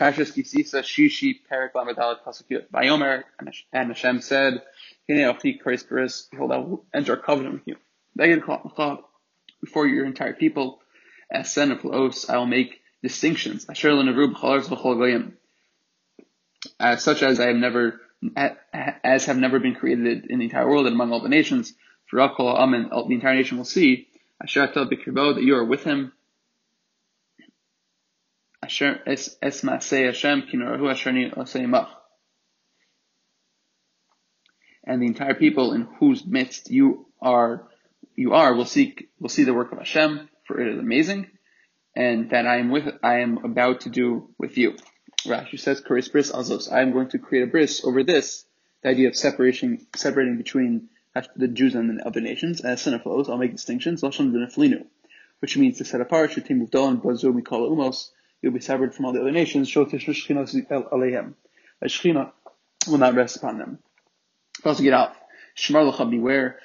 Parshas Kisisa, Shishi, Perek Lamed Daled, Pasuk Vayomer, and Hashem said, "Hinei Ochi Koris Bris, behold, I will enter a covenant with you. Beged Kol before your entire people, as son of Laos, I will make distinctions. Asher Leneru B'chalav V'chol Goyim, such as have never been created in the entire world and among all the nations. For Kol Amen, the entire nation will see Asher Atel B'Kirbo that you are with him." And the entire people in whose midst you are will see the work of Hashem, for it is amazing, and that I am about to do with you. Rashi says, "Koris bris azos." I am going to create a bris over this, the idea of separating between the Jews and the other nations. As sinophilos, I'll make distinctions. Lashon v'neflinu, which means to set apart. Shutim uvdol bazu mikol umos. You'll be severed from all the other nations. Shoftesh mishkinu aleihem. A shechina will not rest upon them. Also get out. Shmar lecha, beware.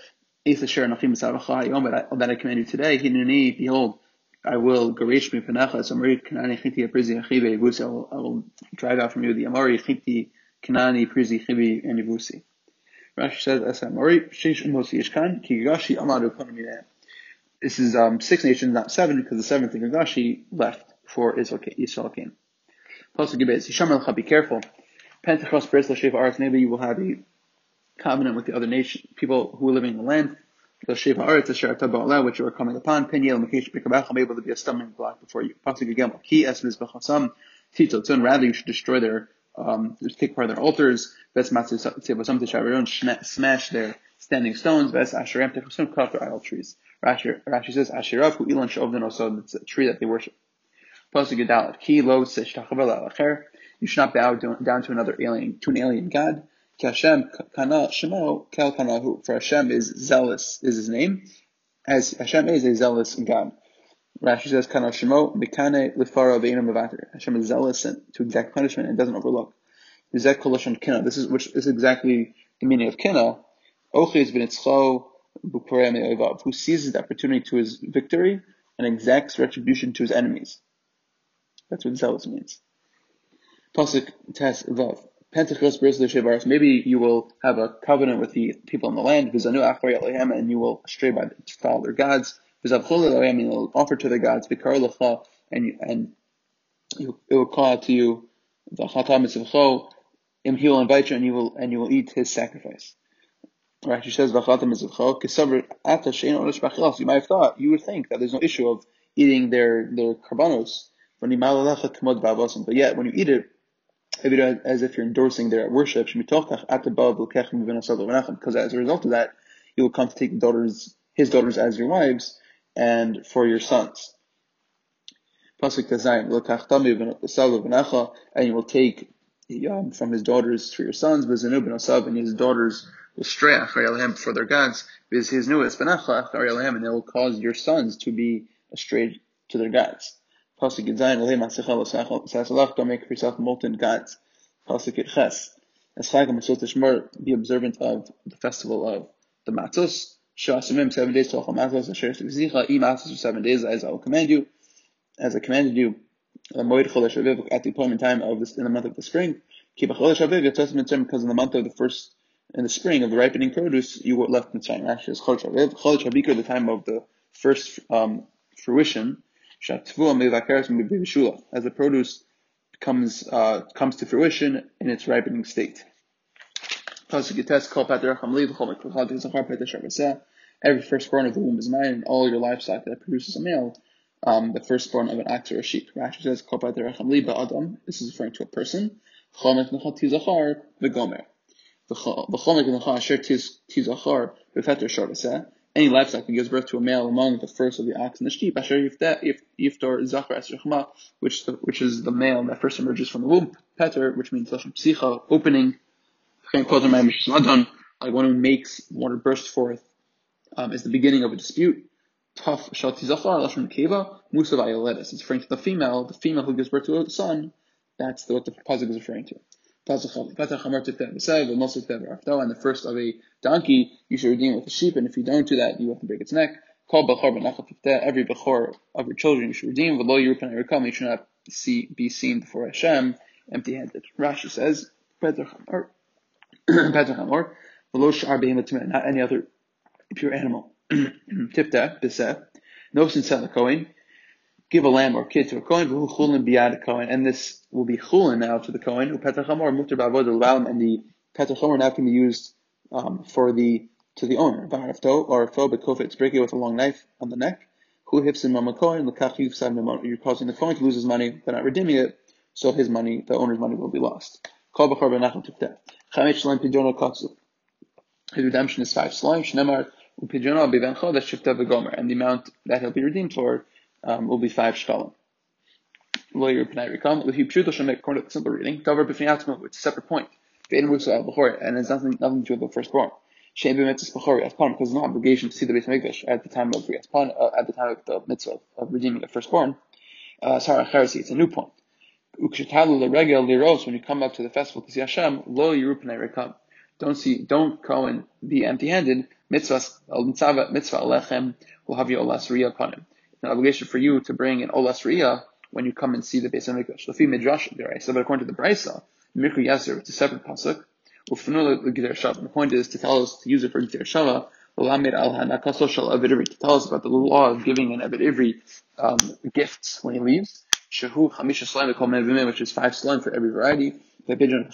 Eisah shere nachim esavachai. All that I command you today. Hinuney, behold, I will gareish me panachas. Amari kanani khiti aprizi chibi yivusi. I will drive out from you the amari, khiti, kanani, aprizi, chibi, and yivusi. Rashi says, "Esa amari sheish umosi ishkan ki Gagashi amadu panamina." This is 6 nations, not 7, because the 7th the Gagashi left. For Israel came. Be careful. Maybe you will have a covenant with the other nation, people who are living in the land, which you are coming upon. Maybe there will be a stumbling block before you. Rather, you should destroy their, take part of their altars, smash their standing stones, cut off their idol trees. Rashi says, it's a tree that they worship. You should not bow down to an alien god. For Hashem is zealous, is his name, as Hashem is a zealous god. Rashi says, Kana Shemo, Mikane, Lefara, Beinam, Bavater. Hashem is zealous and to exact punishment and doesn't overlook. This is exactly the meaning of Kana. Who seizes the opportunity to his victory and exacts retribution to his enemies. That's what zealous means. Pasuk tes vav. Maybe you will have a covenant with the people in the land, and you will stray by the follow their gods, and you will offer to their gods, and it will call out to you the chatam, and he will invite you, and you will eat his sacrifice. Rashi says, you might have thought, you would think that there's no issue of eating their karbonos. But yet, when you eat it, as if you're endorsing their worship, because as a result of that, you will come to take his daughters as your wives and for your sons. And you will take from his daughters for your sons, and his daughters will stray for their gods, because his newest, and they will cause your sons to be astray to their gods. Pasuk Zayin, don't make for yourself molten gods. Pasuk Ches, be observant of the festival of the Matzos. 7 days to Ochel Matzos. Eat Matzos for 7 days, as I will command you, as I commanded you. At the appointment time of this in the month of the spring. Because in the month of the first in the spring of the ripening produce, you were left Mitzrayim. Actually, it's Chodesh Aviv, the time of the first fruition. As the produce comes to fruition in its ripening state. Every firstborn of the womb is mine, and all your livestock that produces a male, the firstborn of an ox or a sheep. Rashi says, this is referring to a person. Any livestock that gives birth to a male among the first of the ox and the sheep, Asher Yiftor Zachar Esrechma, which is the male that first emerges from the womb, Peter, which means Psicha, opening, like one who makes water burst forth, is the beginning of a dispute. Tough Shalti Zachar, Lashon Keva, Musa Violetis. It's referring to the female who gives birth to a son. That's what the pasuk is referring to. And the first of a donkey you should redeem with a sheep, and if you don't do that, you have to break its neck. Every b'chor of your children you should redeem. You should not be seen before Hashem empty-handed. Rashi says, not any other pure animal. Tipta, biseh, no sin sell a Kohen. Give a lamb or kid to a Kohen, and this will be chulin now to the Kohen. And the petachomor now can be used to the owner. Or it's breaking with a long knife on the neck. You're causing the Kohen to lose his money by not redeeming it, so his money, the owner's money, will be lost. His redemption is 5 selaim. And the amount that he'll be redeemed for will be 5 shkalim. According to the simple reading, it's a separate point. And it's nothing to do with the firstborn. Because there's no obligation to see the Beit HaMikdash at the time of the mitzvah of redeeming the firstborn. It's a new point. When you come up to the festival to see Hashem, don't go and be empty-handed. Mitzvah alechem will have your olas riyah upon him. It's an obligation for you to bring an olas riyah when you come and see the Beit HaMikdash. But according to the Eisah, Mikru Yasser, it's a separate pasuk. The point is to tell us to use it for Geder Shava, to tell us about the law of giving an Eved Ivri gifts when he leaves, which is 5 selaim for every variety, the pigeon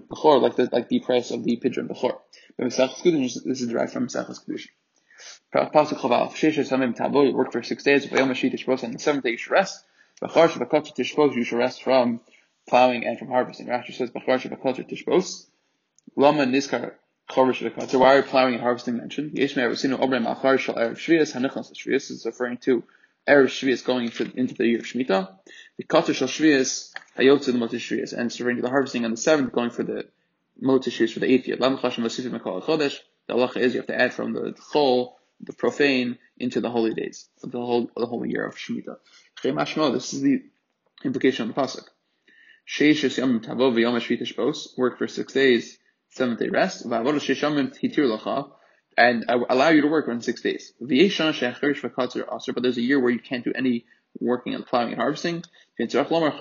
b'chor, like the price of the pigeon b'chor. This is derived from Mesachos Kedushin. You work for 6 days, and the seventh day you should rest. You should rest from plowing and from harvesting. Rashi says, Lama Nizkar Chorvish V'Katzer. Why are plowing and harvesting mentioned? Shvi'is is referring to Erev Shvi'is going into the year of Shemitah. The Katzer Shal Shvi'is Hayotze the Motei Shvi'is, and it's referring to the harvesting on the 7th, going for the Motei Shvi'is for the 8th year. The halacha is you have to add from the Chol, the profane, into the holy days, the whole year of Shemitah. This is the implication of the pasuk. Work for 6 days. 7th day rest, and I allow you to work on 6 days. But there's a year where you can't do any working on plowing and harvesting. And there's no need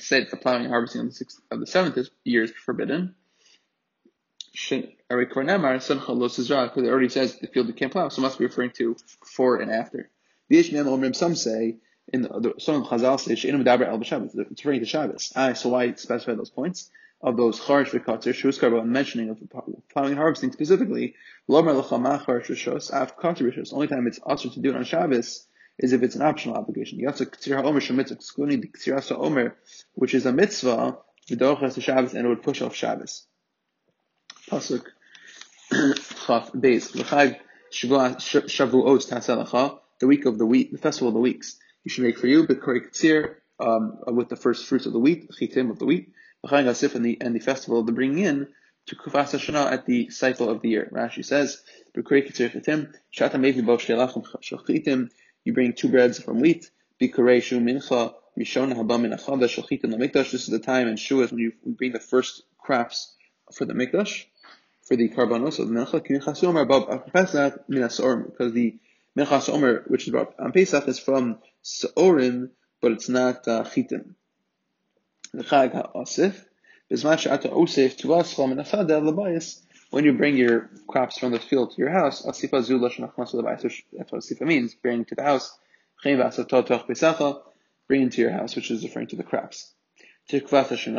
to say that the plowing and harvesting on the 6th of the 7th year is forbidden. Because it already says the field you can't plow, so it must be referring to before and after. Some say, some of the Chazal say, it's referring to Shabbos. So why specify those points? Of those charish v'katzer, shus karbonos, mentioning of the plowing and harvesting specifically, lomar l'chama charish v'shos, af katzer v'shos. Only time it's also to do it on Shabbos is if it's an optional obligation. Yatsa k'tzir ha'omer shemitzvah, excluding the k'tzir ha'omer, which is a mitzvah, v'dochas Shabbos, and it would push off Shabbos. Pasuk chaf beis v'chag shavuos ta'aseh lecha, the week of the week, the festival of the weeks. You should make for you b'chor k'tzir, with the first fruits of the wheat, chitim of the wheat. And the festival of the bringing in to Kufas Hashanah at the cycle of the year. Rashi says, you bring 2 breads from wheat. This is the time in Shuas when we bring the first crops for the Mikdash, for the karbonos of the Mincha, because the Minchas Omer, which is brought on Pesach, is from Seorim, but it's not Chitim. When you bring your crops from the field to your house, that's what asifa means, bring to the house, bring into your house, which is referring to the crops. Which comes at the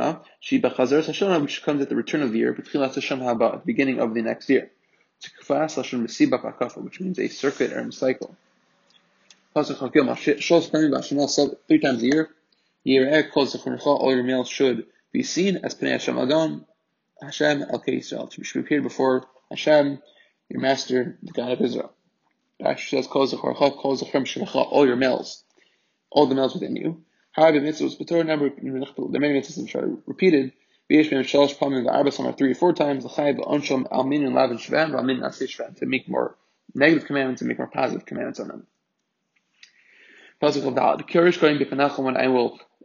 return of the year, at the beginning of the next year, which means a circuit or a cycle. 3 times a year. All your meals should be seen as Pnei Hashem Adon, Hashem Elkei Yisrael, to be appeared before Hashem, your master, the God of Israel. All your meals, all the meals within you. However, the mitzvah was betorah number, the many mitzvahs which are repeated, 3 or 4 times, to make more negative commandments and make more positive commandments on them.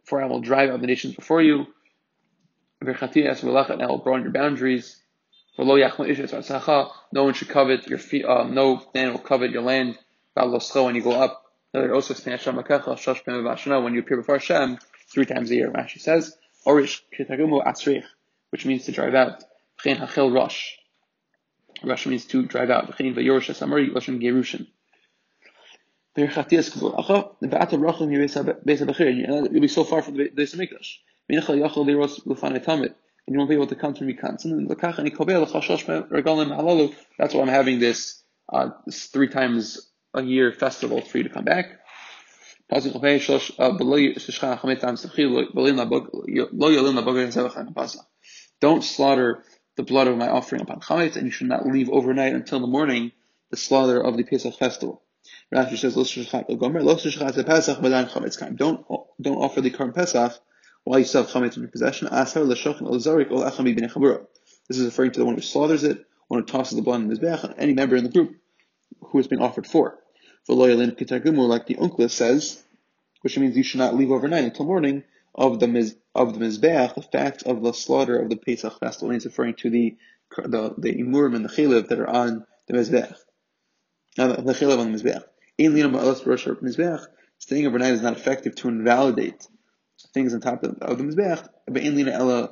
For I will drive out the nations before you, and I will broaden your boundaries. No one should covet your feet, no man will covet your land, and you go up Another also when you appear before Hashem 3 times a year, Rashi says, Orish Kitagumu Asrich, which means to drive out. Rosh means to drive out. You'll be so far from the Beis Hamikdash. And you won't be able to come to Mikane. That's why I'm having this 3 times a year festival for you to come back. Don't slaughter the blood of my offering upon chametz, and you should not leave overnight until the morning, the slaughter of the Pesach festival. Rashi says, don't offer the Korban Pesach while you still have chametz in your possession. This is referring to the one who slaughters it, one who tosses the blood in the mizbeach, and any member in the group who has been offered for. Like the Uncle says, which means you should not leave overnight until morning of the mizbeach, the fact of the slaughter of the Pesach festival. He's referring to the imurim and the chilev that are on the mizbeach. Now the chilev on the mizbeach. In linam ba'alas b'rosh mizbeach, staying overnight is not effective to invalidate things on top of the mizbeach. But in linam ella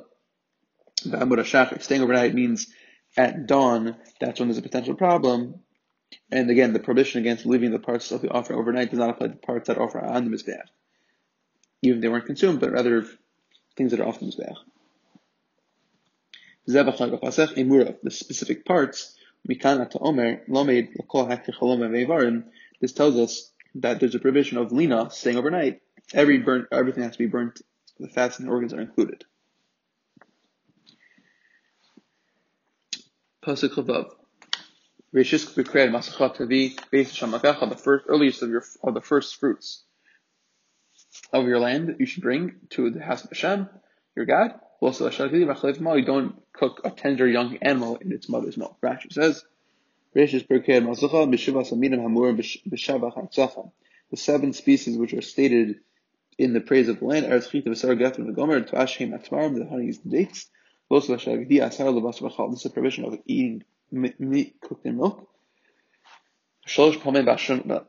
ba'amud hashachar, staying overnight means at dawn. That's when there's a potential problem. And again, the prohibition against leaving the parts of the offering overnight does not apply to the parts that offer on the mizbeach, even if they weren't consumed, but rather things that are off the mizbeach. The specific parts, this tells us that there's a prohibition of lina, staying overnight. Everything has to be burnt. The fats and the organs are included. Pasuk Chavav. The first, earliest of the first fruits of your land you should bring to the house of Hashem, your God. Also, you don't cook a tender young animal in its mother's milk. Rashi says, the 7 species which are stated in the praise of the land are khiti, basar, gath, and the gomer, to ashim atmarim, the honeys, the dates. Also, this is the prohibition of eating meat cooked in milk. It's written 3 times in the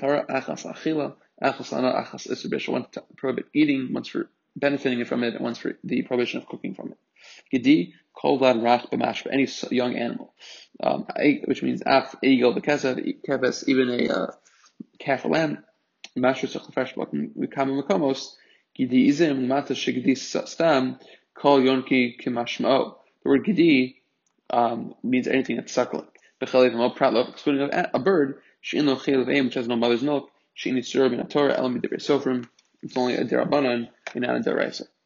Torah. Achas achila, achas ana, achas esubesha. One to prohibit eating, once for benefiting from it, and once for the prohibition of cooking from it. Gedi kol lad rach b'mash, for any young animal, which means af egel b'keves, even a calf or lamb. Masher sechafresh b'kum mikam mikomos. Gedi izim mata shegedi stam. Call yonki kimashmo. The word gedi means anything that's suckling. Excluding a bird, which has no mother's milk. It's only a derabanan and not a deraisa.